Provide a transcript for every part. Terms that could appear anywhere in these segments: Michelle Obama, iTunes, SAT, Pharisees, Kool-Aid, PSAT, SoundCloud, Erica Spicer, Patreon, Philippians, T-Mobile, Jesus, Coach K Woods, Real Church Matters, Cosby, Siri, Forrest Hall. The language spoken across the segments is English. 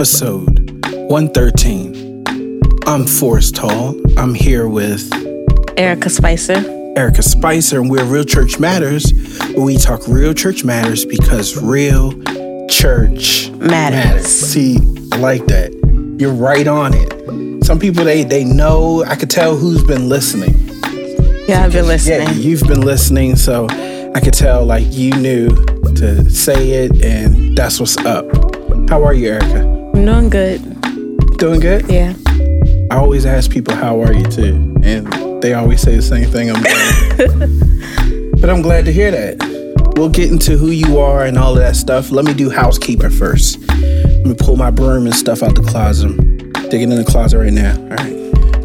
Episode 113. I'm Forrest Hall. I'm here with Erica Spicer, and we're Real Church Matters, where we talk real church matters because real church matters. See, I like that. You're right on it. Some people, they know. I could tell who's been listening. Yeah, I've been listening. Yeah, you've been listening, so I could tell, like, you knew to say it, and that's what's up. How are you, Erica? I'm doing good. Doing good? Yeah. I always ask people, how are you, too? And they always say the same thing I'm doing. But I'm glad to hear that. We'll get into who you are and all of that stuff. Let me do housekeeping first. Let me pull my broom and stuff out the closet. I'm digging in the closet right now. All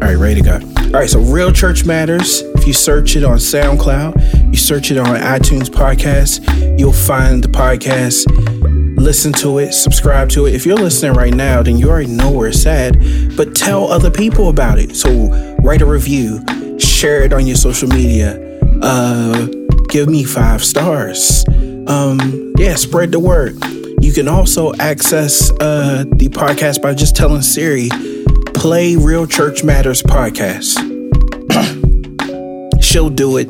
right, ready to go. All right, so Real Church Matters. If you search it on SoundCloud, you search it on iTunes podcast, you'll find the podcast. Listen to it, subscribe to it. If you're listening right now, then you already know where it's at, but tell other people about it. So write a review, share it on your social media, give me 5 stars. Spread the word. You can also access the podcast by just telling Siri, play Real Church Matters podcast. She'll do it.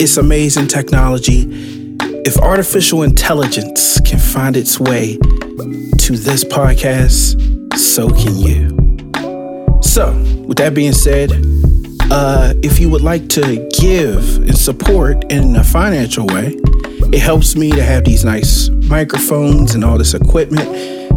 It's amazing technology. If artificial intelligence can find its way to this podcast, so can you. So, with that being said, if you would like to give and support in a financial way, it helps me to have these nice microphones and all this equipment.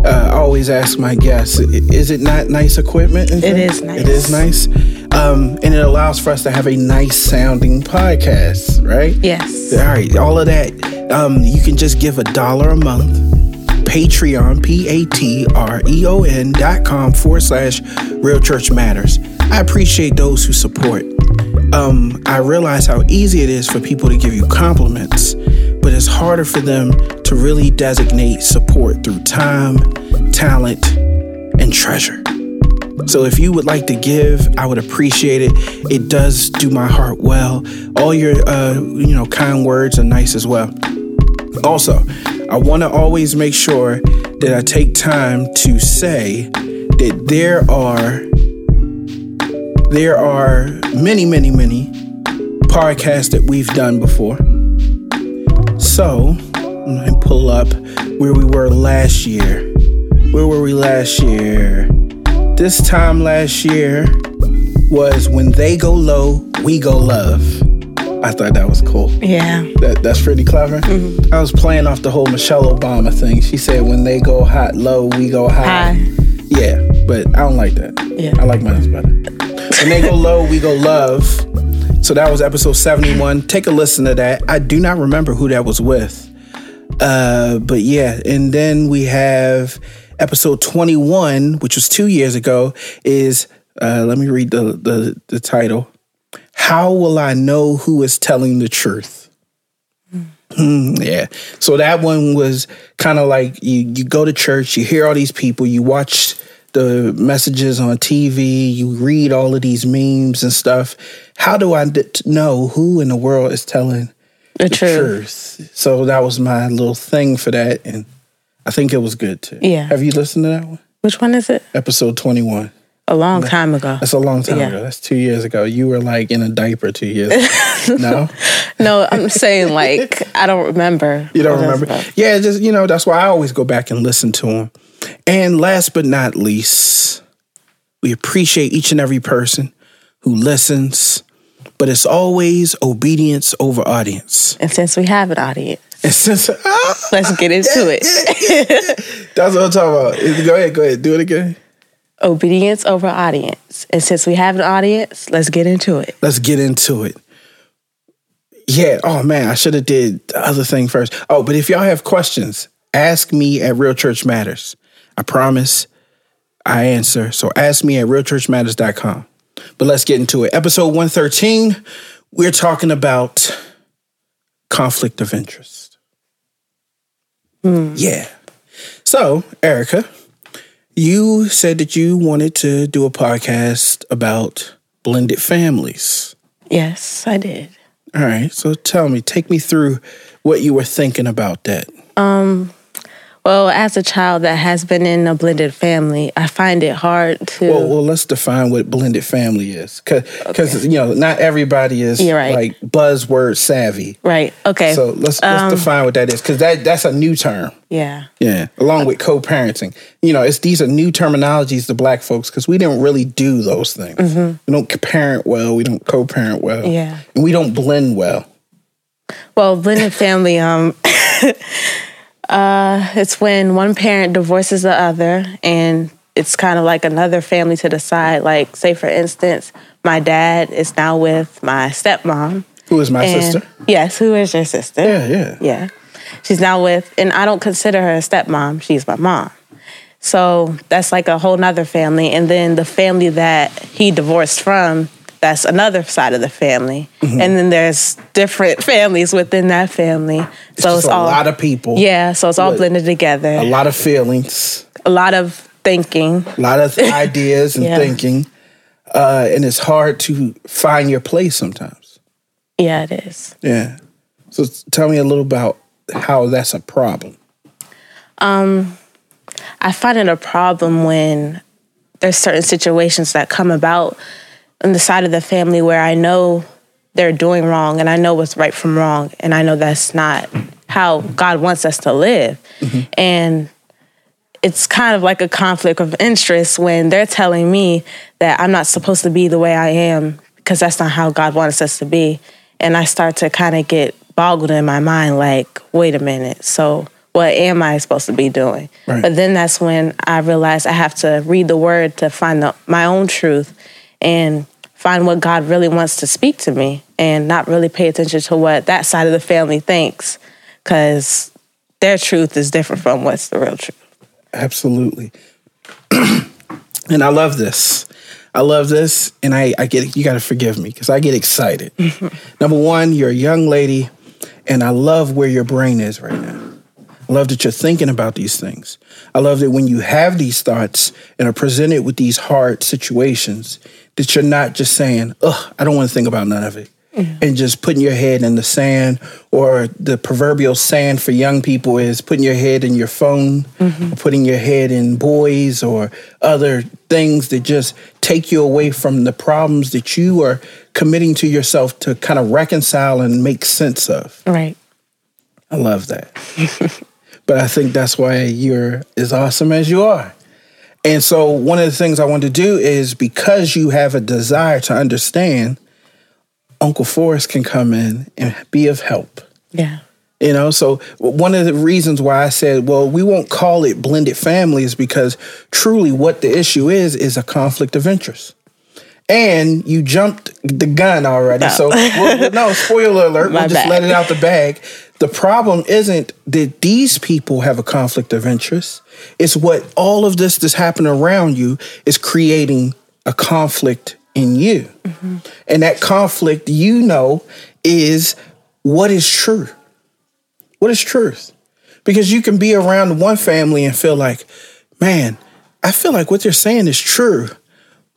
I always ask my guests, is it not nice equipment? It is nice. It is nice. And it allows for us to have a nice sounding podcast, right? Yes. All right. All of that. You can just give $1 a month. Patreon, patreon.com/Real Church Matters. I appreciate those who support. I realize how easy it is for people to give you compliments, but it's harder for them to really designate support through time, talent, and treasure. So if you would like to give, I would appreciate it. It does do my heart well. All your, kind words are nice as well. Also, I want to always make sure that I take time to say that there are many, many, many podcasts that we've done before. So, I'm going to pull up where we were last year. Where were we last year? This time last year was When They Go Low, We Go Love. I thought that was cool. Yeah. That's pretty clever. Mm-hmm. I was playing off the whole Michelle Obama thing. She said, when they go hot low, we go high. Yeah, but I don't like that. Yeah. I like mine better. When they go low, we go love. So that was episode 71. Take a listen to that. I do not remember who that was with. But yeah, and then we have... Episode 21, which was 2 years ago, is, let me read the title. How Will I Know Who Is Telling the Truth? Yeah. So that one was kind of like you go to church, you hear all these people, you watch the messages on TV, you read all of these memes and stuff. How do I know who in the world is telling the truth? So that was my little thing for that, and I think it was good, too. Yeah. Have you listened to that one? Which one is it? Episode 21. A long time ago. That's a long time ago. That's 2 years ago. You were, like, in a diaper 2 years ago. No? No, I'm saying, like, I don't remember. You don't remember? Yeah, just, that's why I always go back and listen to them. And last but not least, we appreciate each and every person who listens, but it's always obedience over audience. And since we have an audience. Let's get into it. That's what I'm talking about. Go ahead. Do it again. Obedience over audience. And since we have an audience, let's get into it. Yeah. Oh, man. I should have did the other thing first. Oh, but if y'all have questions, ask me at Real Church Matters. I promise I answer. So ask me at realchurchmatters.com. But let's get into it. Episode 113, we're talking about conflict of interest. Mm. Yeah. So, Erica, you said that you wanted to do a podcast about blended families. Yes, I did. All right. So tell me, take me through what you were thinking about that. Well, as a child that has been in a blended family, I find it hard to... Well, let's define what blended family is. Because, you know, not everybody is, like, buzzword savvy. Right, okay. So let's define what that is, because that's a new term. Yeah. Yeah, along with co-parenting. You know, these are new terminologies to Black folks, because we didn't really do those things. Mm-hmm. We don't parent well, we don't co-parent well. Yeah. And we don't blend well. Well, blended family... it's when one parent divorces the other, and it's kind of like another family to the side. Like, say, for instance, my dad is now with my stepmom. Who is my sister? Yes, who is your sister. Yeah. She's now with, and I don't consider her a stepmom. She's my mom. So that's like a whole nother family. And then the family that he divorced from, that's another side of the family. Mm-hmm. And then there's different families within that family. It's a lot of people. Yeah, so it's all blended together. A lot of feelings. A lot of thinking. A lot of ideas and thinking. And it's hard to find your place sometimes. Yeah, it is. Yeah. So tell me a little about how that's a problem. I find it a problem when there's certain situations that come about on the side of the family where I know they're doing wrong, and I know what's right from wrong, and I know that's not how God wants us to live. Mm-hmm. And it's kind of like a conflict of interest when they're telling me that I'm not supposed to be the way I am because that's not how God wants us to be. And I start to kind of get boggled in my mind, like, wait a minute, so what am I supposed to be doing? Right. But then that's when I realize I have to read the word to find my own truth and find what God really wants to speak to me, and not really pay attention to what that side of the family thinks, because their truth is different from what's the real truth. Absolutely. And I love this. And I get, you got to forgive me because I get excited. Number one, you're a young lady, and I love where your brain is right now. I love that you're thinking about these things. I love that when you have these thoughts and are presented with these hard situations, that you're not just saying, ugh, I don't want to think about none of it. Yeah. And just putting your head in the sand, or the proverbial sand for young people is putting your head in your phone, mm-hmm. or putting your head in boys or other things that just take you away from the problems that you are committing to yourself to kind of reconcile and make sense of. Right. I love that. But I think that's why you're as awesome as you are. And so one of the things I want to do is, because you have a desire to understand, Uncle Forrest can come in and be of help. Yeah. You know, so one of the reasons why I said, well, we won't call it blended family, is because truly what the issue is a conflict of interest. And you jumped the gun already. No. So, no, spoiler alert. We'll just let it out the bag. The problem isn't that these people have a conflict of interest. It's what all of this that's happening around you is creating a conflict in you. Mm-hmm. And that conflict, you know, is what is true. What is truth? Because you can be around one family and feel like, man, I feel like what they're saying is true.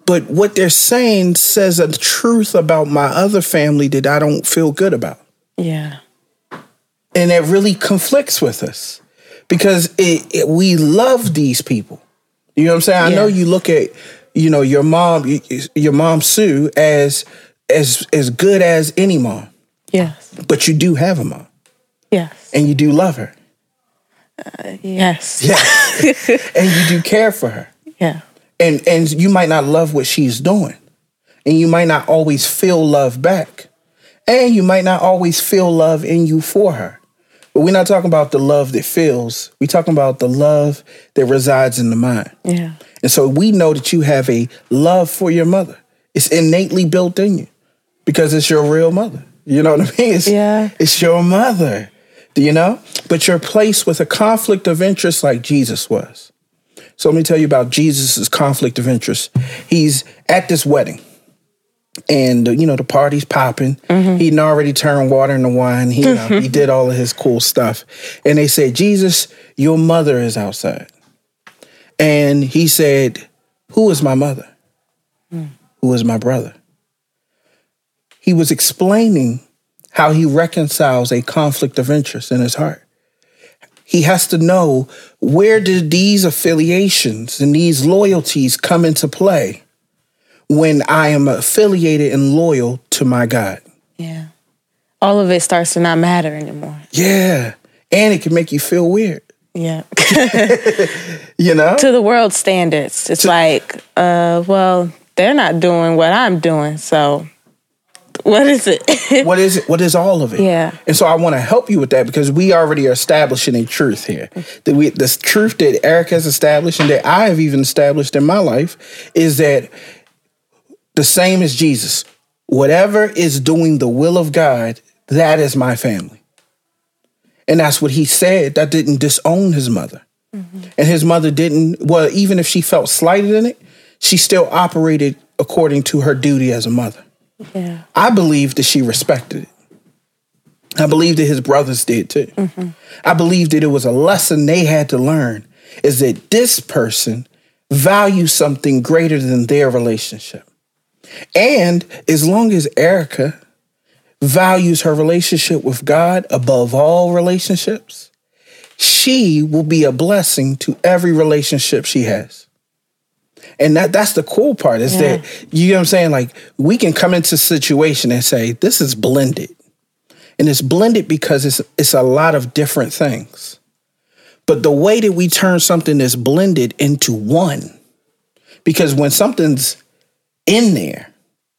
But what they're saying says a truth about my other family that I don't feel good about. Yeah. And it really conflicts with us, because we love these people. You know what I'm saying? Yeah. I know you look at, you know, your mom Sue as good as any mom. Yes. But you do have a mom. Yes. And you do love her. Yes. Yes. And you do care for her. Yeah. And you might not love what she's doing, and you might not always feel love back, and you might not always feel love in you for her. But we're not talking about the love that feels. We're talking about the love that resides in the mind. Yeah. And so we know that you have a love for your mother. It's innately built in you because it's your real mother. You know what I mean? It's your mother, you know? But you're placed with a conflict of interest like Jesus was. So let me tell you about Jesus' conflict of interest. He's at this wedding, and, you know, the party's popping. Mm-hmm. He'd already turned water into wine. He, you know, he did all of his cool stuff. And they said, Jesus, your mother is outside. And he said, who is my mother? Mm. Who is my brother? He was explaining how he reconciles a conflict of interest in his heart. He has to know, where did these affiliations and these loyalties come into play when I am affiliated and loyal to my God? Yeah. All of it starts to not matter anymore. Yeah. And it can make you feel weird. Yeah. You know? To the world standards. It's well, they're not doing what I'm doing, so what is it? What is it? What is all of it? Yeah. And so I want to help you with that, because we already are establishing a truth here. The truth that Erica has established and that I have even established in my life is that the same as Jesus, whatever is doing the will of God, that is my family. And that's what he said. That didn't disown his mother. Mm-hmm. And his mother didn't, well, even if she felt slighted in it, she still operated according to her duty as a mother. Yeah. I believe that she respected it. I believe that his brothers did too. Mm-hmm. I believe that it was a lesson they had to learn, is that this person values something greater than their relationship. And as long as Erica values her relationship with God above all relationships, she will be a blessing to every relationship she has. And that's the cool part is that, you know what I'm saying? Like, we can come into a situation and say, this is blended. And it's blended because it's a lot of different things. But the way that we turn something that's blended into one, because when something's in there,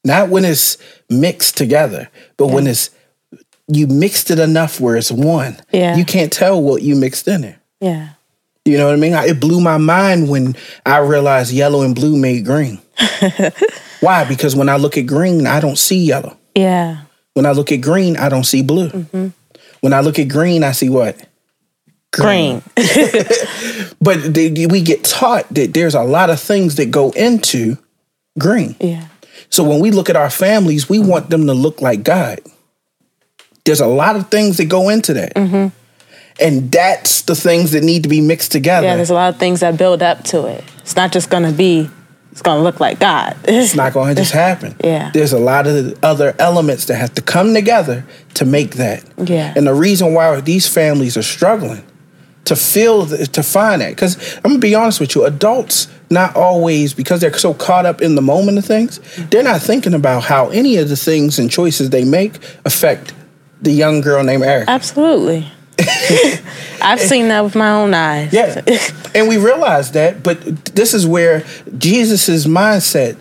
not when it's mixed together, but when you mixed it enough where it's one, you can't tell what you mixed in there. Yeah. You know what I mean? It blew my mind when I realized yellow and blue made green. Why? Because when I look at green, I don't see yellow. Yeah. When I look at green, I don't see blue. Mm-hmm. When I look at green, I see what? Green. But we get taught that there's a lot of things that go into green. Yeah. So when we look at our families, we want them to look like God. There's a lot of things that go into that. Mm-hmm. And that's the things that need to be mixed together. Yeah, there's a lot of things that build up to it. It's not just going to be, it's going to look like God. It's not going to just happen. Yeah. There's a lot of other elements that have to come together to make that. Yeah. And the reason why these families are struggling to find that, because I'm going to be honest with you, adults not always, because they're so caught up in the moment of things, they're not thinking about how any of the things and choices they make affect the young girl named Erica. Absolutely. I've seen that with my own eyes. Yeah. And we realize that, but this is where Jesus's mindset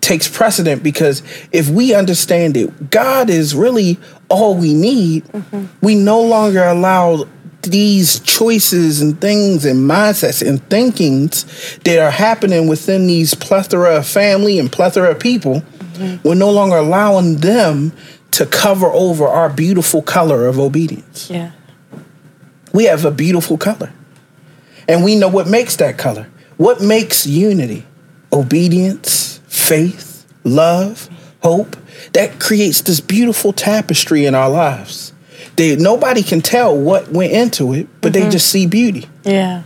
takes precedent, because if we understand it, God is really all we need. Mm-hmm. We no longer allow these choices and things and mindsets and thinkings that are happening within these plethora of family and plethora of people. Mm-hmm. We're no longer allowing them to cover over our beautiful color of obedience. Yeah. We have a beautiful color. And we know what makes that color. What makes unity? Obedience, faith, love, hope. That creates this beautiful tapestry in our lives. Nobody can tell what went into it, but they just see beauty. Yeah.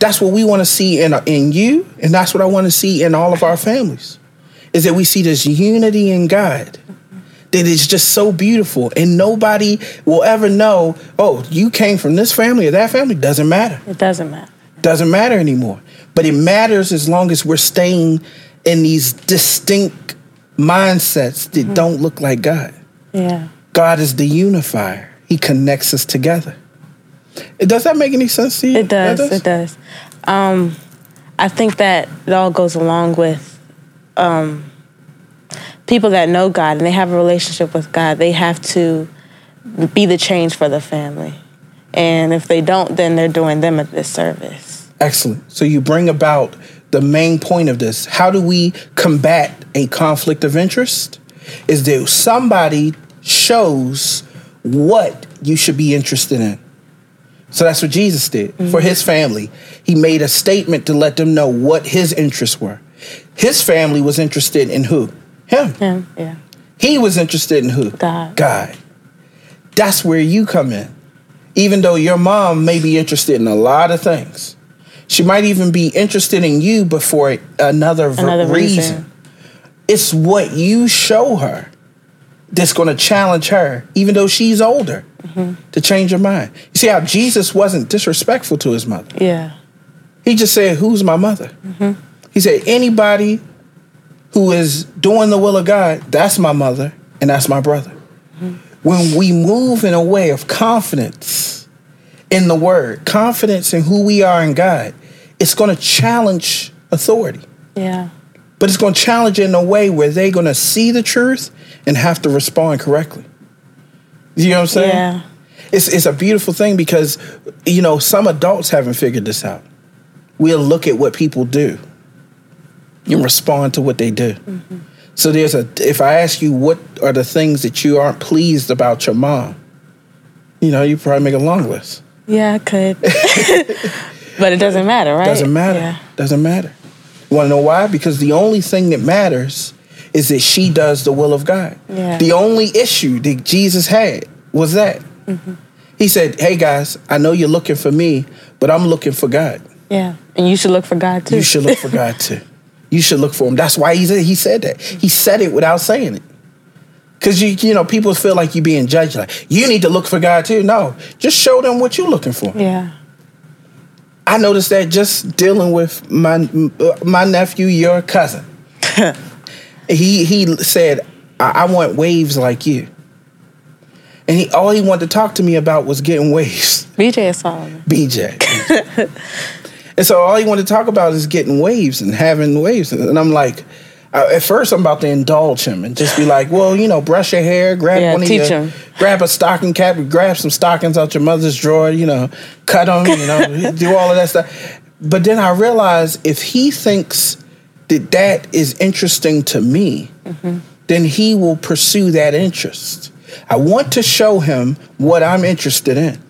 That's what we want to see in you, and that's what I want to see in all of our families, is that we see this unity in God. That is just so beautiful, and nobody will ever know, oh, you came from this family or that family. Doesn't matter. It doesn't matter. Doesn't matter anymore. But it matters as long as we're staying in these distinct mindsets that don't look like God. Yeah. God is the unifier. He connects us together. Does that make any sense to you? It does. It does. I think that it all goes along with people that know God and they have a relationship with God. They have to be the change for the family. And if they don't, then they're doing them a disservice. Excellent. So you bring about the main point of this. How do we combat a conflict of interest? Is that somebody shows what you should be interested in. So that's what Jesus did for his family. He made a statement to let them know what his interests were. His family was interested in who? Him. Yeah. He was interested in who? God. That's where you come in. Even though your mom may be interested in a lot of things, she might even be interested in you, but for another reason. It's what you show her that's going to challenge her, even though she's older, to change her mind. You see how Jesus wasn't disrespectful to his mother. Yeah. He just said, who's my mother? Mm-hmm. He said, anybody who is doing the will of God, that's my mother and that's my brother. Mm-hmm. When we move in a way of confidence in the word, confidence in who we are in God, it's going to challenge authority. Yeah. But it's going to challenge it in a way where they're going to see the truth and have to respond correctly. You know what I'm saying? Yeah. It's a beautiful thing because, you know, some adults haven't figured this out. We'll look at what people do and respond to what they do. Mm-hmm. So there's a, if I ask you what are the things that you aren't pleased about your mom, you know, you probably make a long list. Yeah, I could. But it doesn't matter, right? Doesn't matter. Yeah. Doesn't matter. You want to know why? Because the only thing that matters is that she does the will of God. Yeah. The only issue that Jesus had was that. Mm-hmm. He said, hey, guys, I know you're looking for me, but I'm looking for God. Yeah, and you should look for God, too. You should look for God, too. You should look for him. That's why he said that. He said it without saying it. Because, you know, people feel like you're being judged. Like, you need to look for God, too. No, just show them what you're looking for. Yeah. I noticed that just dealing with my nephew, your cousin. He said, I want waves like you. And all he wanted to talk to me about was getting waves. BJ is Solomon. BJ. And so all he wanted to talk about is getting waves and having waves. And I'm like, at first I'm about to indulge him and just be like, well, you know, brush your hair, grab a stocking cap, grab some stockings out your mother's drawer, you know, cut them, you know, do all of that stuff. But then I realized if he thinks that is interesting to me, then he will pursue that interest. I want to show him what I'm interested in.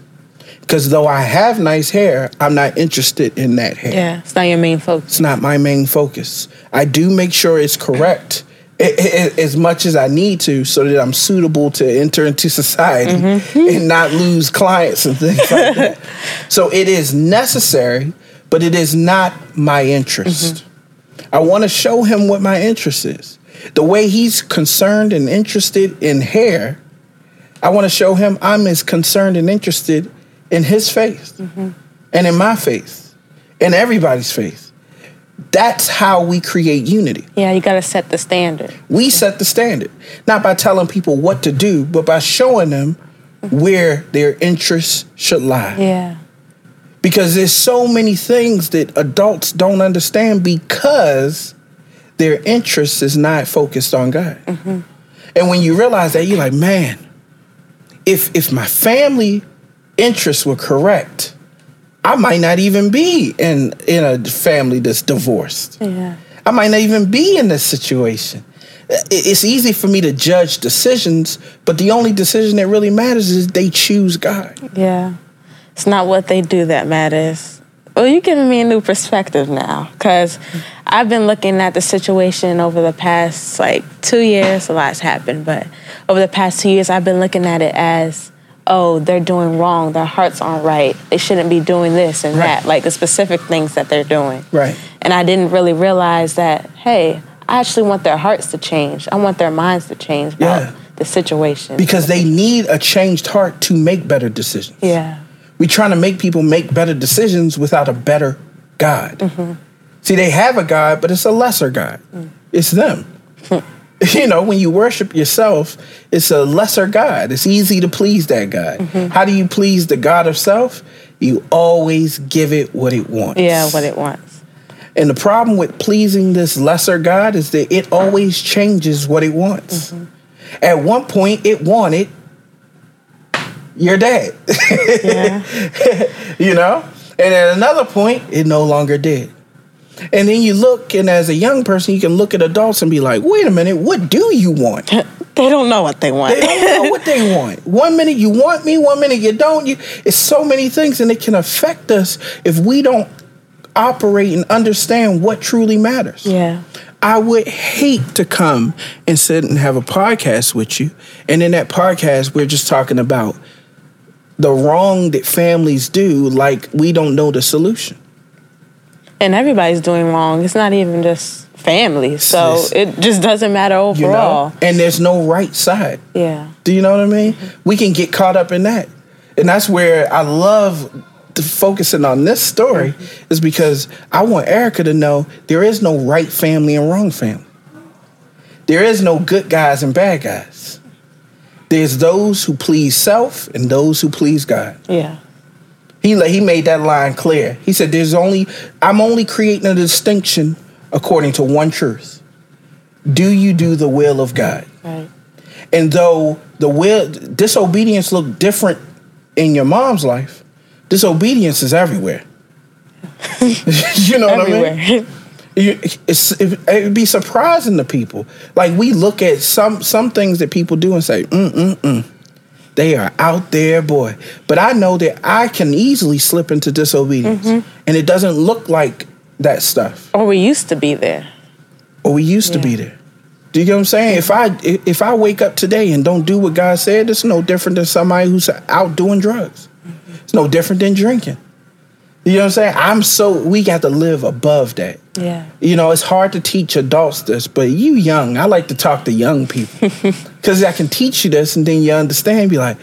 Because though I have nice hair, I'm not interested in that hair. Yeah, it's not your main focus. It's not my main focus. I do make sure it's correct as much as I need to so that I'm suitable to enter into society and not lose clients and things like that. So it is necessary, but it is not my interest. I want to show him what my interest is. The way he's concerned and interested in hair, I want to show him I'm as concerned and interested in his faith and in my faith and everybody's faith. That's how we create unity. Yeah, you got to set the standard. We set the standard, not by telling people what to do, but by showing them where their interests should lie. Yeah. Because there's so many things that adults don't understand because their interest is not focused on God. And when you realize that, you're like, man, if my family interests were correct, I might not even be in a family that's divorced. Yeah. I might not even be in this situation. It's easy for me to judge decisions, but the only decision that really matters is they choose God. Yeah. It's not what they do that matters. Well, you're giving me a new perspective now, because I've been looking at the situation over the past, 2 years. A lot's happened, but over the past 2 years, I've been looking at it as, oh, they're doing wrong, their hearts aren't right, they shouldn't be doing this and that, like the specific things that they're doing. Right. And I didn't really realize that, hey, I actually want their hearts to change. I want their minds to change about the situation. Because they need a changed heart to make better decisions. Yeah. We're trying to make people make better decisions without a better God. See, they have a God, but it's a lesser God. It's them. You know, when you worship yourself, it's a lesser God. It's easy to please that God. How do you please the God of self? You always give it what it wants. Yeah, what it wants. And the problem with pleasing this lesser God is that it always changes what it wants. At one point, it wanted your dad. You know? And at another point, it no longer did. And then you look, and as a young person, you can look at adults and be like, wait a minute, what do you want? They don't know what they want. They don't know what they want. 1 minute you want me, 1 minute you don't. It's so many things, and it can affect us if we don't operate and understand what truly matters. Yeah. I would hate to come and sit and have a podcast with you, and in that podcast, we're just talking about the wrong that families do, like we don't know the solution. And everybody's doing wrong. It's not even just family. So it just doesn't matter overall. You know? And there's no right side. Yeah. Do you know what I mean? Mm-hmm. We can get caught up in that. And that's where I love focusing on this story, mm-hmm. is because I want Erica to know there is no right family and wrong family. There is no good guys and bad guys. There's those who please self and those who please God. Yeah. He made that line clear. He said, I'm only creating a distinction according to one truth. Do you do the will of God? Right. And though disobedience looked different in your mom's life, disobedience is everywhere. You know what I mean? It'd be surprising to people. Like, we look at some things that people do and say, they are out there, boy. But I know that I can easily slip into disobedience. Mm-hmm. And it doesn't look like that stuff. Or we used to be there. Do you get what I'm saying? Mm-hmm. If I wake up today and don't do what God said, it's no different than somebody who's out doing drugs. Mm-hmm. It's no different than drinking. You know what I'm saying? We got to live above that. Yeah. You know, it's hard to teach adults this, but you young, I like to talk to young people because I can teach you this and then you understand, be like,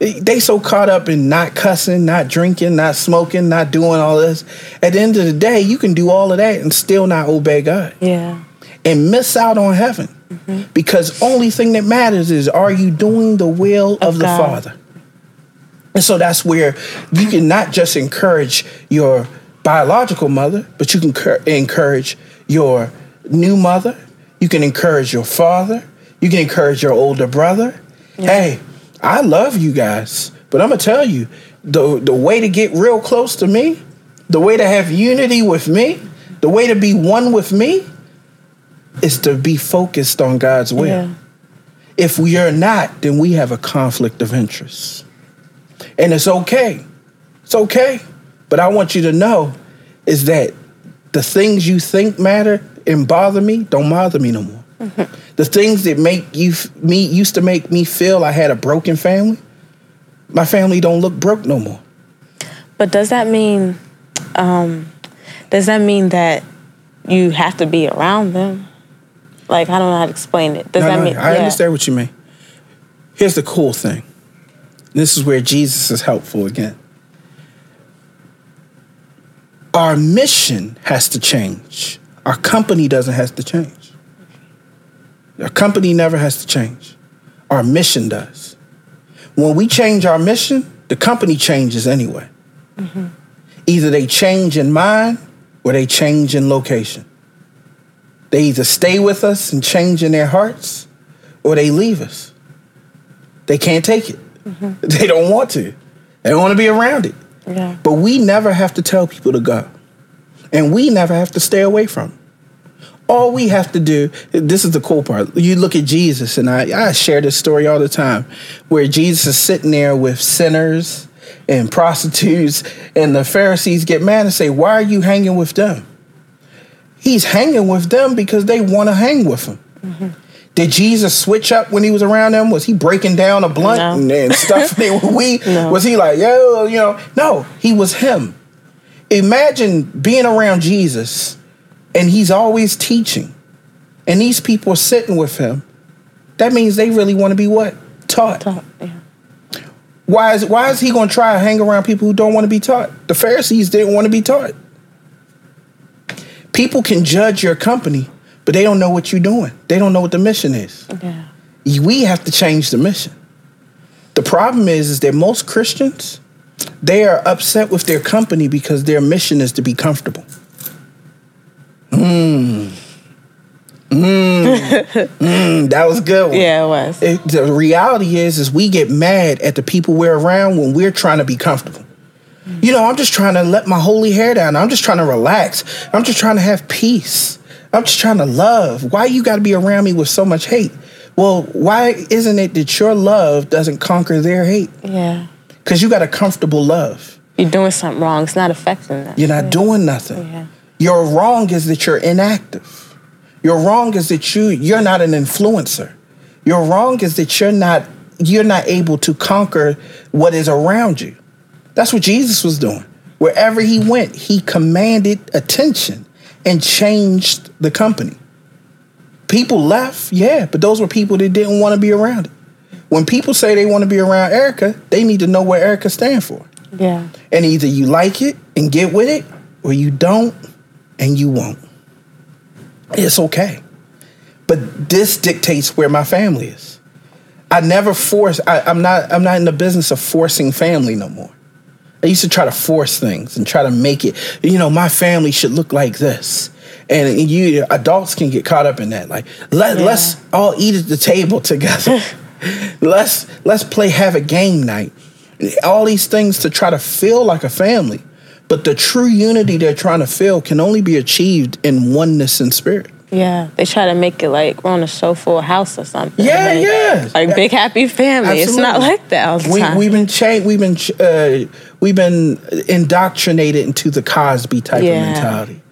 they so caught up in not cussing, not drinking, not smoking, not doing all this. At the end of the day, you can do all of that and still not obey God. Yeah. And miss out on heaven, mm-hmm. because only thing that matters is, are you doing the will of the Father? And so that's where you can not just encourage your biological mother, but you can encourage your new mother. You can encourage your father. You can encourage your older brother. Yeah. Hey, I love you guys, but I'm going to tell you, the way to get real close to me, the way to have unity with me, the way to be one with me is to be focused on God's will. Yeah. If we are not, then we have a conflict of interest. And it's okay. It's okay. But I want you to know is that the things you think matter and bother me don't bother me no more. Mm-hmm. The things that used to make me feel I had a broken family, my family don't look broke no more. But does that mean that you have to be around them? Like, I don't know how to explain it. I understand what you mean. Here's the cool thing. This is where Jesus is helpful again. Our mission has to change. Our company doesn't have to change. Our company never has to change. Our mission does. When we change our mission, the company changes anyway. Mm-hmm. Either they change in mind or they change in location. They either stay with us and change in their hearts or they leave us. They can't take it. Mm-hmm. They don't want to. They don't want to be around it. Yeah. But we never have to tell people to go. And we never have to stay away from them. All we have to do, this is the cool part. You look at Jesus, and I share this story all the time, where Jesus is sitting there with sinners and prostitutes, and the Pharisees get mad and say, why are you hanging with them? He's hanging with them because they want to hang with him. Mm-hmm. Did Jesus switch up when he was around them? Was he breaking down a blunt and stuff? No. Was he like, yo, you know? No, he was him. Imagine being around Jesus and he's always teaching. And these people are sitting with him. That means they really want to be what? Taught. Yeah. Why is he going to try to hang around people who don't want to be taught? The Pharisees didn't want to be taught. People can judge your company, but they don't know what you're doing. They don't know what the mission is. Yeah. We have to change the mission. The problem is that most Christians, they are upset with their company because their mission is to be comfortable. That was a good one. Yeah, it was. The reality is we get mad at the people we're around when we're trying to be comfortable. Mm. You know, I'm just trying to let my holy hair down. I'm just trying to relax. I'm just trying to have peace. I'm just trying to love. Why you got to be around me with so much hate? Well, why isn't it that your love doesn't conquer their hate? Yeah. Because you got a comfortable love. You're doing something wrong. It's not affecting them. You're not doing nothing. Yeah. Your wrong is that you're inactive. Your wrong is that you're not an influencer. Your wrong is that you're not able to conquer what is around you. That's what Jesus was doing. Wherever he went, he commanded attention and changed the company. People left, yeah, but those were people that didn't want to be around it. When people say they want to be around Erica, they need to know what Erica stands for. Yeah. And either you like it and get with it, or you don't and you won't. It's okay. But this dictates where my family is. I never force. I'm not in the business of forcing family no more. I used to try to force things and try to make it, you know, my family should look like this. And you adults can get caught up in that. Like, let's all eat at the table together. Let's play, have a game night. All these things to try to feel like a family. But the true unity they're trying to feel can only be achieved in oneness in spirit. Yeah, they try to make it like we're on a show for a house or something. Yeah, like, yeah. Like big happy family. Absolutely. It's not like that all the time. We've been indoctrinated into the Cosby type of mentality.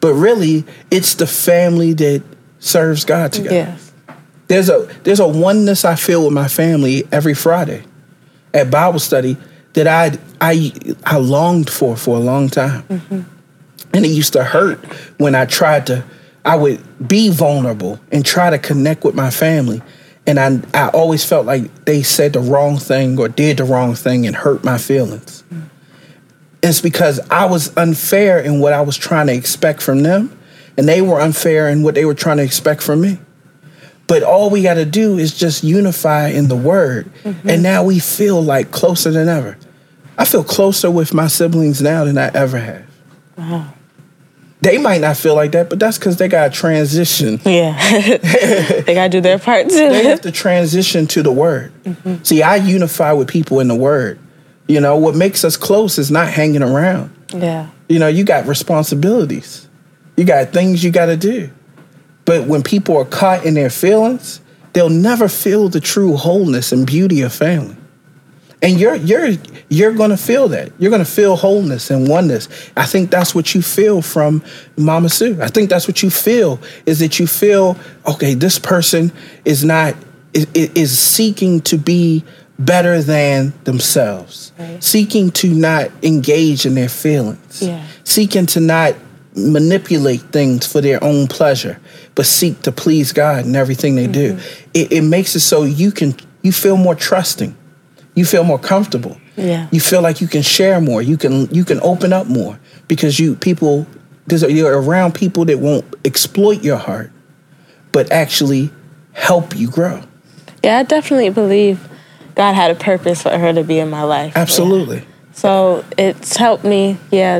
But really, it's the family that serves God together. Yes. There's a oneness I feel with my family every Friday at Bible study that I longed for a long time. Mm-hmm. And it used to hurt when I would be vulnerable and try to connect with my family. And I always felt like they said the wrong thing or did the wrong thing and hurt my feelings. Mm-hmm. It's because I was unfair in what I was trying to expect from them, and they were unfair in what they were trying to expect from me. But all we got to do is just unify in the word. Mm-hmm. And now we feel like closer than ever. I feel closer with my siblings now than I ever have. Wow. They might not feel like that, but that's because they got to transition. Yeah. They got to do their part too. They have to transition to the word. Mm-hmm. See, I unify with people in the word. You know, what makes us close is not hanging around. Yeah. You know, you got responsibilities. You got things you got to do. But when people are caught in their feelings, they'll never feel the true wholeness and beauty of family. And you're going to feel that. You're going to feel wholeness and oneness. I think that's what you feel from Mama Sue. I think that's what you feel, is that you feel, okay, this person is seeking to be better than themselves, right? Seeking to not engage in their feelings, seeking to not manipulate things for their own pleasure, but seek to please God in everything they do. It makes it so you feel more trusting, you feel more comfortable, you feel like you can share more, you can open up more because you're around people that won't exploit your heart, but actually help you grow. Yeah, I definitely believe God had a purpose for her to be in my life. Absolutely. Yeah. So it's helped me,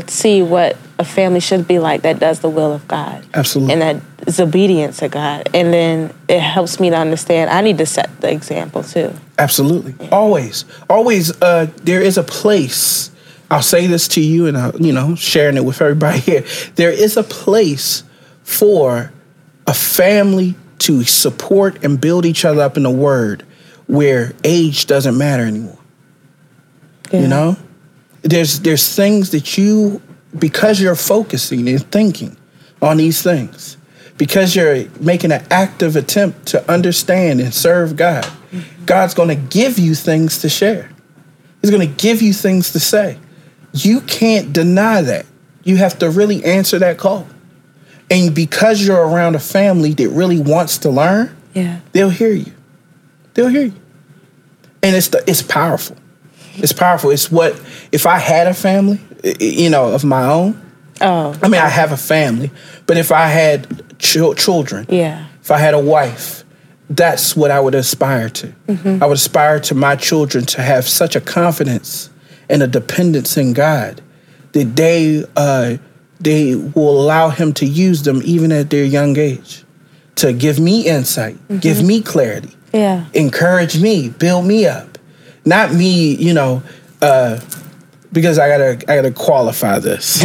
see what a family should be like that does the will of God. Absolutely. And that is obedient to God. And then it helps me to understand I need to set the example too. Absolutely. Yeah. Always. Always, there is a place, I'll say this to you and I'm sharing it with everybody here. There is a place for a family to support and build each other up in the word, where age doesn't matter anymore. Yeah. You know? There's things that because you're focusing and thinking on these things, because you're making an active attempt to understand and serve God, God's going to give you things to share. He's going to give you things to say. You can't deny that. You have to really answer that call. And because you're around a family that really wants to learn, they'll hear you. They'll hear you. And it's powerful. It's powerful. It's what, if I had a family, of my own. Oh. I mean, I have a family. But if I had children, if I had a wife, that's what I would aspire to. Mm-hmm. I would aspire to my children to have such a confidence and a dependence in God that they will allow him to use them even at their young age to give me insight, give me clarity. Yeah. Encourage me, build me up. Not me, because I gotta qualify this.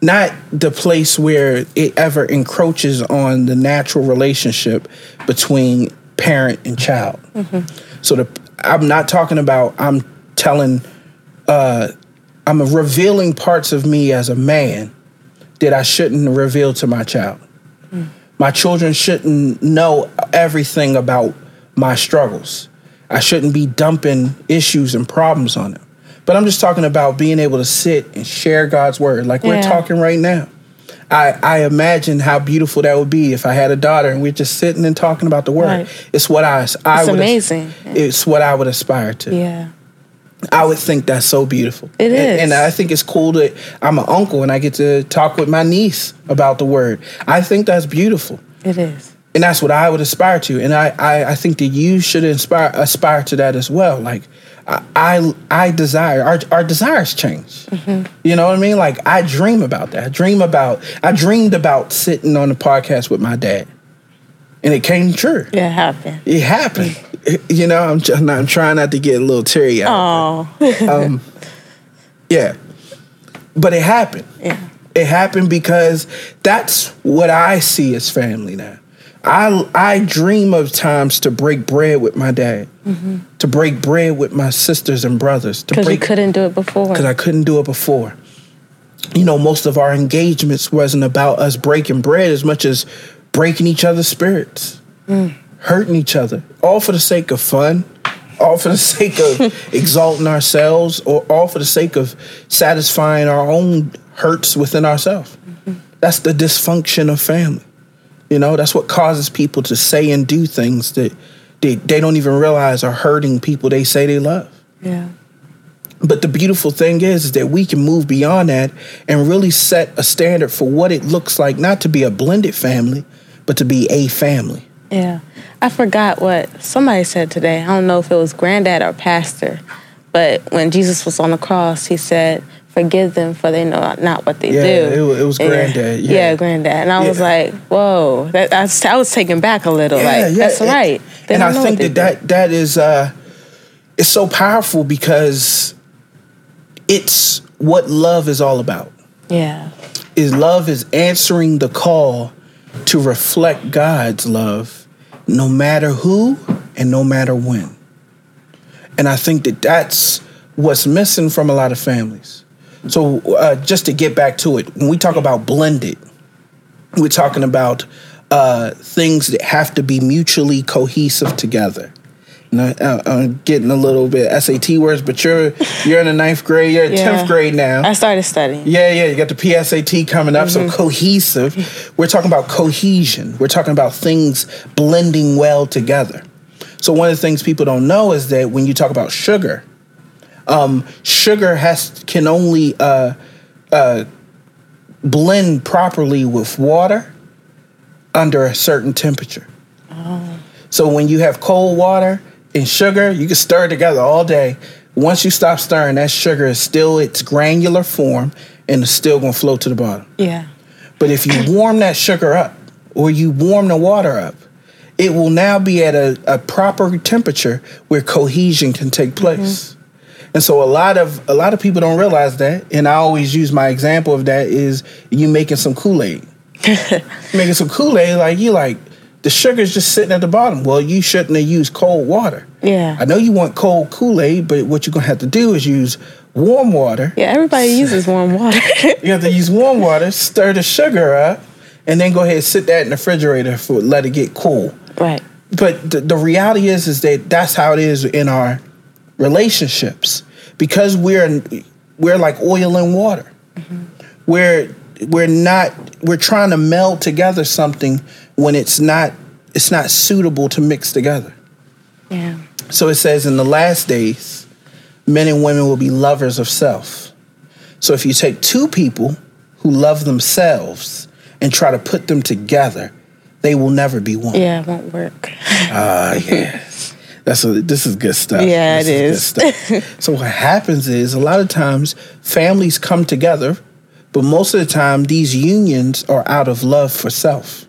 Not the place where it ever encroaches on the natural relationship between parent and child. Mm-hmm. So I'm not talking about I'm revealing parts of me as a man that I shouldn't reveal to my child. My children shouldn't know everything about my struggles. I shouldn't be dumping issues and problems on them. But I'm just talking about being able to sit and share God's word like we're talking right now. I imagine how beautiful that would be if I had a daughter and we're just sitting and talking about the word. Right. It's what I would. Amazing. It's what I would aspire to. Yeah. I would think that's so beautiful. It is. And I think it's cool that I'm an uncle and I get to talk with my niece about the word. I think that's beautiful. It is. And that's what I would aspire to. And I think that you should aspire to that as well. Like, I desire, our desires change. Mm-hmm. You know what I mean? Like, I dream about that. I dreamed about sitting on a podcast with my dad. And it came true. It happened. It happened. You know, I'm trying not to get a little teary-eyed. Oh. Yeah. But it happened. Yeah. It happened because that's what I see as family now. I dream of times to break bread with my dad, mm-hmm. to break bread with my sisters and brothers. Because you couldn't do it before. Because I couldn't do it before. You know, most of our engagements wasn't about us breaking bread as much as breaking each other's spirits, hurting each other, all for the sake of fun, all for the sake of exalting ourselves, or all for the sake of satisfying our own hurts within ourselves. Mm-hmm. That's the dysfunction of family. You know, that's what causes people to say and do things that they don't even realize are hurting people they say they love. Yeah. But the beautiful thing is that we can move beyond that and really set a standard for what it looks like, not to be a blended family, but to be a family. Yeah. I forgot what somebody said today. I don't know if it was granddad or pastor, but when Jesus was on the cross, he said, "Forgive them, for they know not what they do." Yeah, it was granddad. Yeah, granddad. And I was like, whoa. I was taken back a little. That's right. And I think that is, it's so powerful because it's what love is all about. Yeah. Love is answering the call to reflect God's love no matter who and no matter when. And I think that's what's missing from a lot of families. So just to get back to it, when we talk about blended, we're talking about things that have to be mutually cohesive together. Now, I'm getting a little bit SAT words, but you're in the 9th grade. You're in 10th grade now. I started studying. Yeah. You got the PSAT coming up, mm-hmm. So cohesive. We're talking about cohesion. We're talking about things blending well together. So one of the things people don't know is that when you talk about sugar, sugar can only blend properly with water under a certain temperature. Oh. So when you have cold water and sugar, you can stir it together all day. Once you stop stirring, that sugar is still its granular form and it's still going to float to the bottom. Yeah. But if you warm that sugar up or you warm the water up, it will now be at a proper temperature where cohesion can take place. Mm-hmm. And so a lot of people don't realize that. And I always use my example of that is you making some Kool-Aid. Making some Kool-Aid, the sugar's just sitting at the bottom. Well, you shouldn't have used cold water. Yeah. I know you want cold Kool-Aid, but what you're going to have to do is use warm water. Yeah, everybody uses warm water. You have to use warm water, stir the sugar up, and then go ahead and sit that in the refrigerator for let it get cool. Right. But the reality is that that's how it is in our relationships, because we're like oil and water. Mm-hmm. We're trying to meld together something when it's not suitable to mix together. Yeah. So it says in the last days, men and women will be lovers of self. So if you take two people who love themselves and try to put them together, they will never be one. Yeah, it won't work. Yes. This is good stuff. Yeah, it is. Good stuff. So what happens is a lot of times families come together, but most of the time these unions are out of love for self.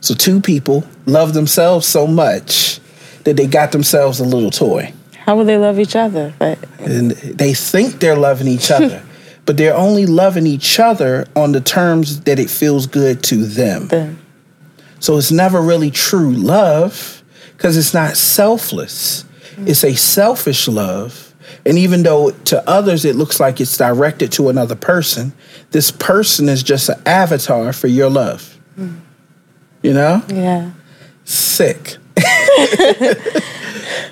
So two people love themselves so much that they got themselves a little toy. How will they love each other? And they think they're loving each other, but they're only loving each other on the terms that it feels good to them. So it's never really true love, because it's not selfless. It's a selfish love. And even though to others it looks like it's directed to another person, this person is just an avatar for your love. Mm. You know? Yeah. Sick.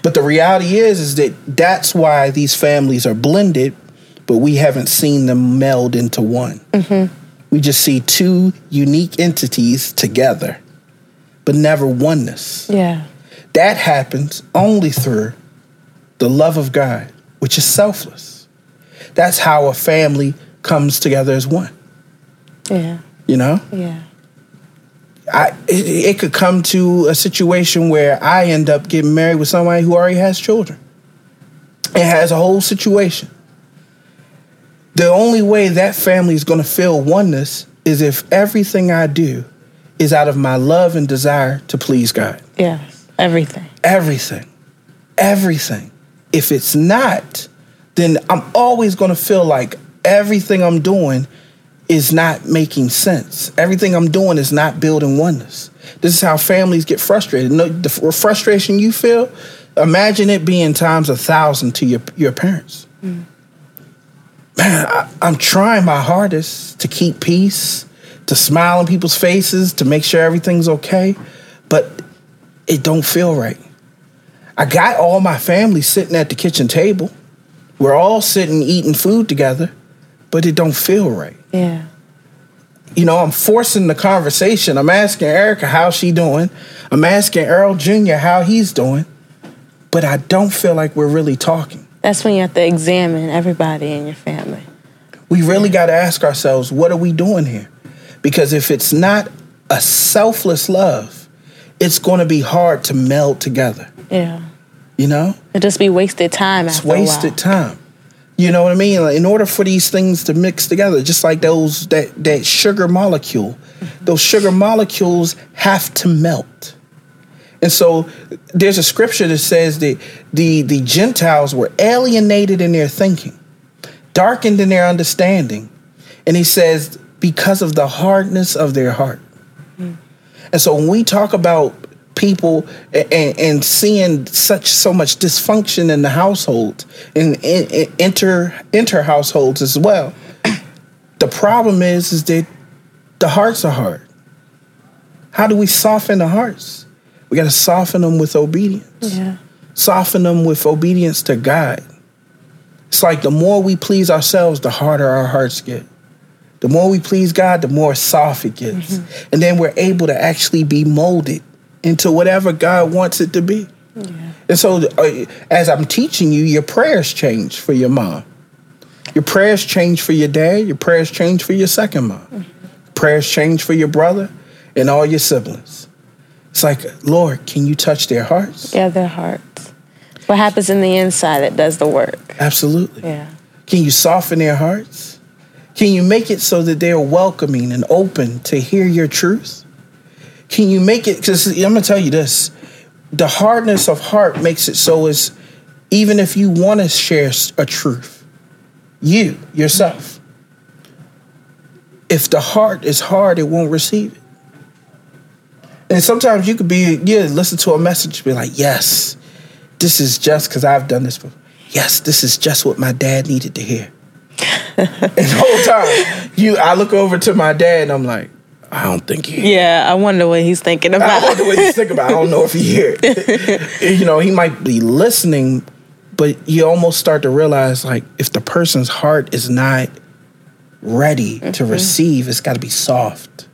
But the reality is that that's why these families are blended, but we haven't seen them meld into one. Mm-hmm. we just see two unique entities together, but never oneness. Yeah. That happens only through the love of God, which is selfless. That's how a family comes together as one. Yeah. You know? Yeah. It could come to a situation where I end up getting married with somebody who already has children. It has a whole situation. The only way that family is going to feel oneness is if everything I do is out of my love and desire to please God. Yes, everything. Everything. Everything. If it's not, then I'm always going to feel like everything I'm doing is not making sense. Everything I'm doing is not building oneness. This is how families get frustrated. The frustration you feel, imagine it being times 1,000 to your parents. Mm. Man, I'm trying my hardest to keep peace, to smile in people's faces, to make sure everything's okay, but it don't feel right. I got all my family sitting at the kitchen table. We're all sitting eating food together, but it don't feel right. Yeah. You know, I'm forcing the conversation. I'm asking Erica how she doing. I'm asking Earl Jr. how he's doing, but I don't feel like we're really talking. That's when you have to examine everybody in your family. We really got to ask ourselves, what are we doing here? Because if it's not a selfless love, it's going to be hard to meld together. Yeah. You know? It'll just be wasted time after a while. It's wasted time. You know what I mean? Like, in order for these things to mix together, just like those that sugar molecule, mm-hmm. those sugar molecules have to melt. And so there's a scripture that says that the Gentiles were alienated in their thinking, darkened in their understanding. And he says, because of the hardness of their heart. Mm-hmm. And so when we talk about people and seeing so much dysfunction in the household and inter households as well, the problem is that the hearts are hard. How do we soften the hearts? We got to soften them with obedience. Yeah. Soften them with obedience to God. It's like the more we please ourselves, the harder our hearts get. The more we please God, the more soft it gets. Mm-hmm. And then we're able to actually be molded into whatever God wants it to be. Yeah. And so as I'm teaching you, your prayers change for your mom. Your prayers change for your dad. Your prayers change for your second mom. Mm-hmm. Prayers change for your brother and all your siblings. It's like, Lord, can you touch their hearts? Yeah, their hearts. What happens in the inside that does the work? Absolutely. Yeah. Can you soften their hearts? Can you make it so that they're welcoming and open to hear your truth? Can you make it, because I'm going to tell you this, the hardness of heart makes it so it's, even if you want to share a truth, you, yourself, if the heart is hard, it won't receive it. And sometimes you could be, listen to a message and be like, yes, this is just, because I've done this before. Yes, this is just what my dad needed to hear. And the whole time, I look over to my dad and I'm like, I don't think he heard. Yeah, I wonder what he's thinking about. I don't know if he heard it. You know, he might be listening, but you almost start to realize, like, if the person's heart is not ready mm-hmm. to receive, it's got to be soft.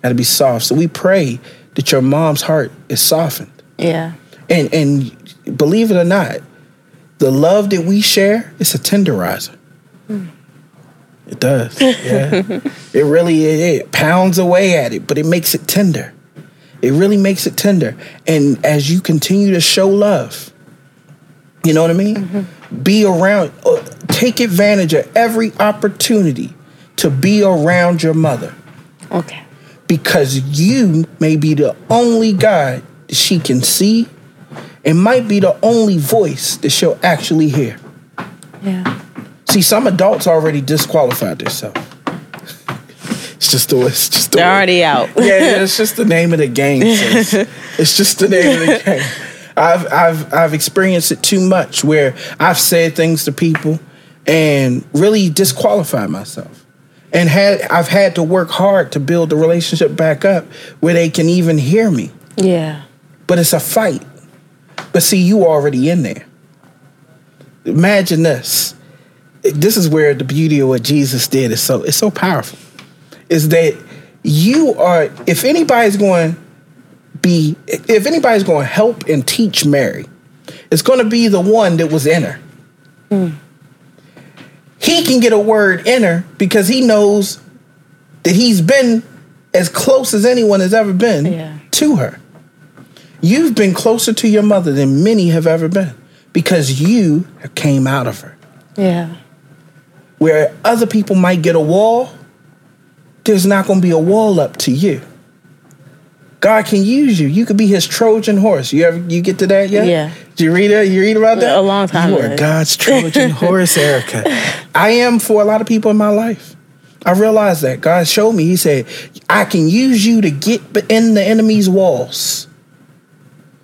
Got to be soft. So we pray that your mom's heart is softened. Yeah. And believe it or not, the love that we share, it's a tenderizer. Mm. It does. Yeah. It really pounds away at it, but it makes it tender. It really makes it tender. And as you continue to show love, you know what I mean? Mm-hmm. Be around, take advantage of every opportunity to be around your mother. Okay. Because you may be the only God that she can see and might be the only voice that she'll actually hear. Yeah. See, some adults already disqualified themselves. It's just the way. They're already out. Yeah, it's just the name of the game. It's just the name of the game. I've experienced it too much where I've said things to people and really disqualified myself. And I've had to work hard to build the relationship back up where they can even hear me. Yeah. But it's a fight. But see, you already in there. Imagine this. This is where the beauty of what Jesus did is so powerful. is that you are, if anybody's going to help and teach Mary, it's going to be the one that was in her. Mm. He can get a word in her because he knows that he's been as close as anyone has ever been to her. You've been closer to your mother than many have ever been because you came out of her. Yeah. Where other people might get a wall, there's not going to be a wall up to you. God can use you. You could be his Trojan horse. You get to that yet? Yeah. Did you read it? You read about that? A long time ago. You are God's Trojan horse, Erica. I am for a lot of people in my life. I realized that. God showed me. He said, I can use you to get in the enemy's walls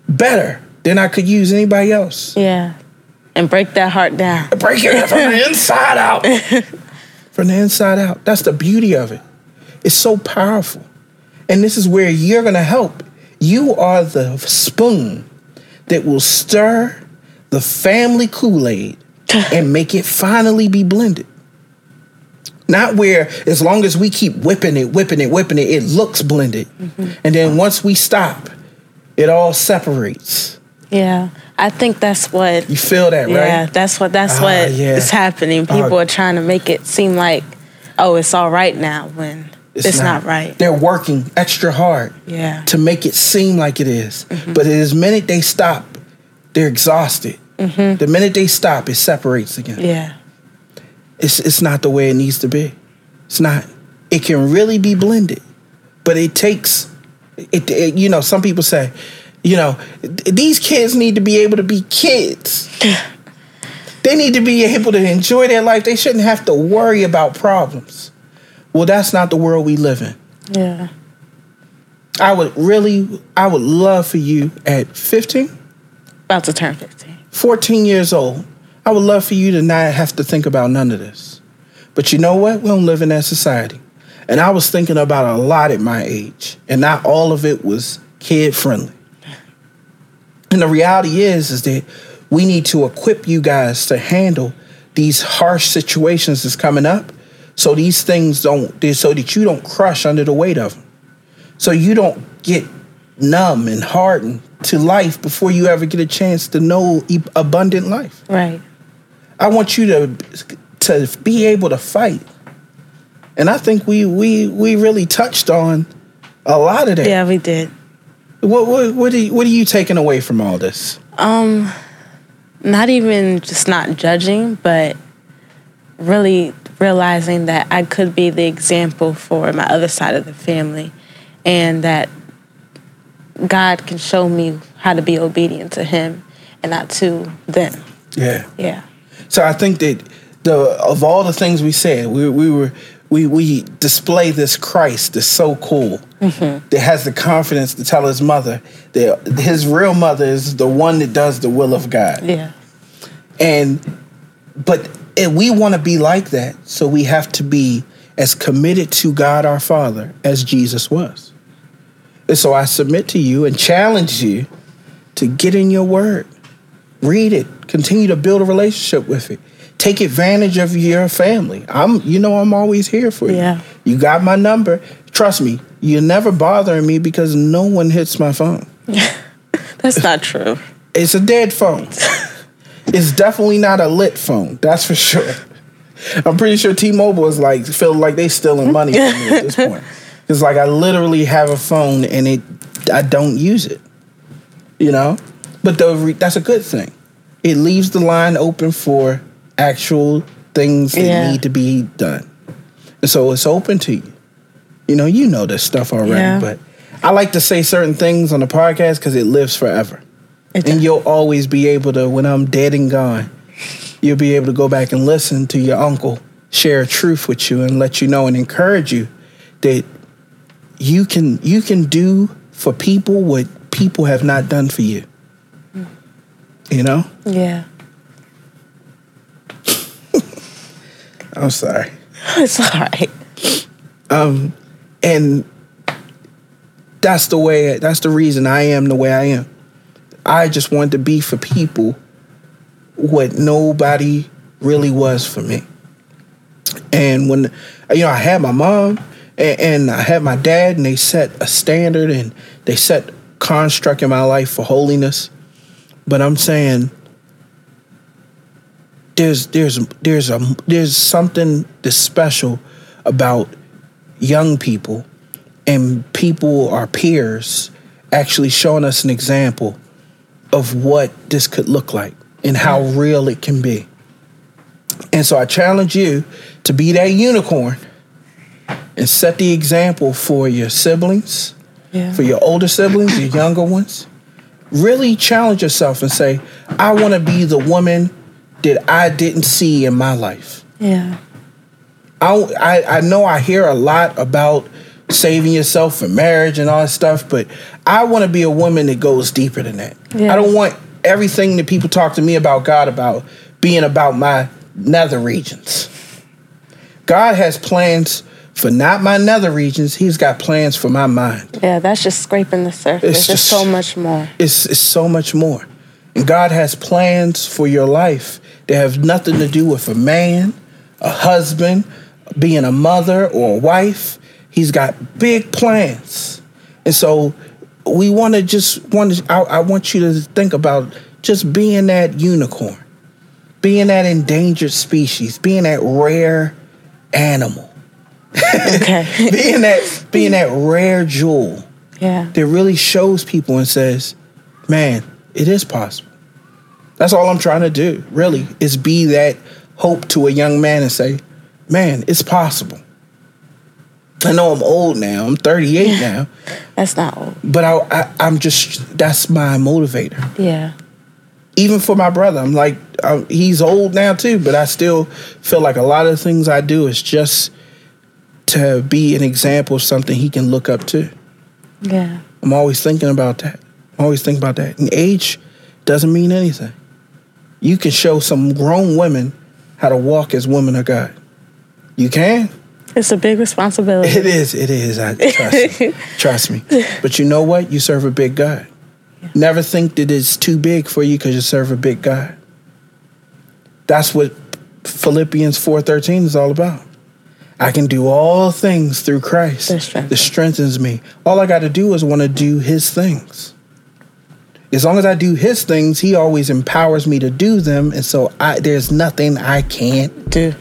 better than I could use anybody else. Yeah. And break that heart down. Break it from the inside out. From the inside out. That's the beauty of it. It's so powerful. And this is where you're going to help. You are the spoon that will stir the family Kool-Aid and make it finally be blended. Not where as long as we keep whipping it, it looks blended. Mm-hmm. And then once we stop, it all separates. Yeah. I think that's what... You feel that, right? Yeah, that's what is happening. People are trying to make it seem like, oh, it's all right now when... It's not right. They're working extra hard to make it seem like it is. Mm-hmm. But the minute they stop, they're exhausted. Mm-hmm. The minute they stop, it separates again. Yeah. It's not the way it needs to be. It's not. It can really be blended. But it takes, some people say, these kids need to be able to be kids. They need to be able to enjoy their life. They shouldn't have to worry about problems. Well, that's not the world we live in. Yeah. I would love for you at 15. About to turn 15. 14 years old. I would love for you to not have to think about none of this. But you know what? We don't live in that society. And I was thinking about a lot at my age. And not all of it was kid friendly. And the reality is that we need to equip you guys to handle these harsh situations that's coming up. So these things so that you don't crush under the weight of them. So you don't get numb and hardened to life before you ever get a chance to know abundant life. Right. I want you to be able to fight. And I think we really touched on a lot of that. Yeah, we did. What are you taking away from all this? Not even just not judging, but really realizing that I could be the example for my other side of the family and that God can show me how to be obedient to him and not to them. Yeah. Yeah. So I think that of all the things we said, we display this Christ that's so cool, mm-hmm. that has the confidence to tell his mother that his real mother is the one that does the will of God. Yeah. And we want to be like that, so we have to be as committed to God our Father as Jesus was. And so I submit to you and challenge you to get in your word. Read it. Continue to build a relationship with it. Take advantage of your family. I'm always here for you. Yeah. You got my number. Trust me, you're never bothering me because no one hits my phone. That's not true. It's a dead phone. It's definitely not a lit phone. That's for sure. I'm pretty sure T-Mobile is feel like they stealing money from me at this point. It's like I literally have a phone and I don't use it. But that's a good thing. It leaves the line open for actual things that need to be done. And so it's open to you. You know this stuff already, but I like to say certain things on the podcast because it lives forever. And you'll always be able to, when I'm dead and gone, you'll be able to go back and listen to your uncle share truth with you and let you know and encourage you that you can do for people what people have not done for you. You know? Yeah. I'm sorry. It's all right. And that's the reason I am the way I am. I just wanted to be for people what nobody really was for me. And when I had my mom, And I had my dad, and they set a standard, and they set construct in my life for holiness. But I'm saying there's something that's special about young people and people, our peers, actually showing us an example of what this could look like and how real it can be. And so I challenge you to be that unicorn and set the example for your siblings, for your older siblings, your younger ones. Really challenge yourself and say, I want to be the woman that I didn't see in my life. Yeah. I know I hear a lot about saving yourself for marriage and all that stuff, but I want to be a woman that goes deeper than that. Yeah. I don't want everything that people talk to me about God about being about my nether regions. God has plans for not my nether regions. He's got plans for my mind. Yeah, that's just scraping the surface. It's just so much more. It's so much more. And God has plans for your life that have nothing to do with a man, a husband, being a mother or a wife. He's got big plans. And so we want to just, I want you to think about just being that unicorn, being that endangered species, being that rare animal. Okay. being that rare jewel. Yeah. That really shows people and says, man, it is possible. That's all I'm trying to do, really, is be that hope to a young man and say, man, it's possible. I know I'm old now. I'm 38 now. That's not old. But I'm just, that's my motivator. Yeah. Even for my brother, I'm like, he's old now too, but I still feel like a lot of things I do is just to be an example of something he can look up to. Yeah. I'm always thinking about that. And age doesn't mean anything. You can show some grown women how to walk as women of God. You can. It's a big responsibility. It is. Trust me. But you know what? You serve a big God. Yeah. Never think that it's too big for you because you serve a big God. That's what Philippians 4:13 is all about. I can do all things through Christ that strengthens me. All I got to do is want to do his things. As long as I do his things, he always empowers me to do them. And so there's nothing I can't do.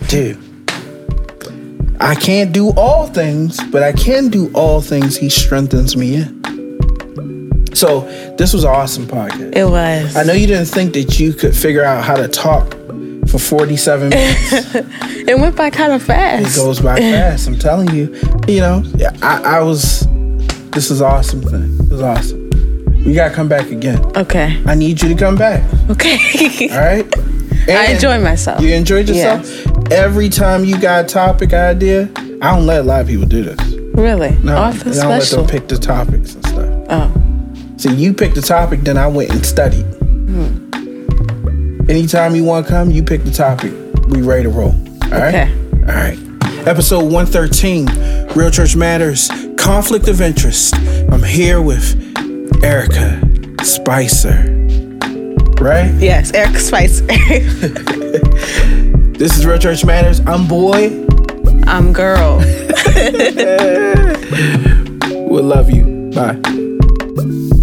I can't do all things, but I can do all things he strengthens me in. So this was an awesome podcast. It was. I know you didn't think that you could figure out how to talk for 47 minutes. It went by kind of fast. It goes by fast, I'm telling you. You know, this is an awesome thing. It was awesome. You got to come back again. Okay. I need you to come back. Okay. All right? And I enjoy myself. You enjoyed yourself? Yes. Every time you got a topic idea, I don't let a lot of people do this. Really? No, I feel special. I don't let them pick the topics and stuff. Oh. So you picked the topic, then I went and studied. Anytime you want to come, you pick the topic. We ready to roll. All right? Okay. All right. Episode 113, Real Church Matters, Conflict of Interest. I'm here with Erica Spicer. Right? Yes, Erica Spicer. This is Real Church Matters. I'm boy. I'm girl. We'll love you. Bye.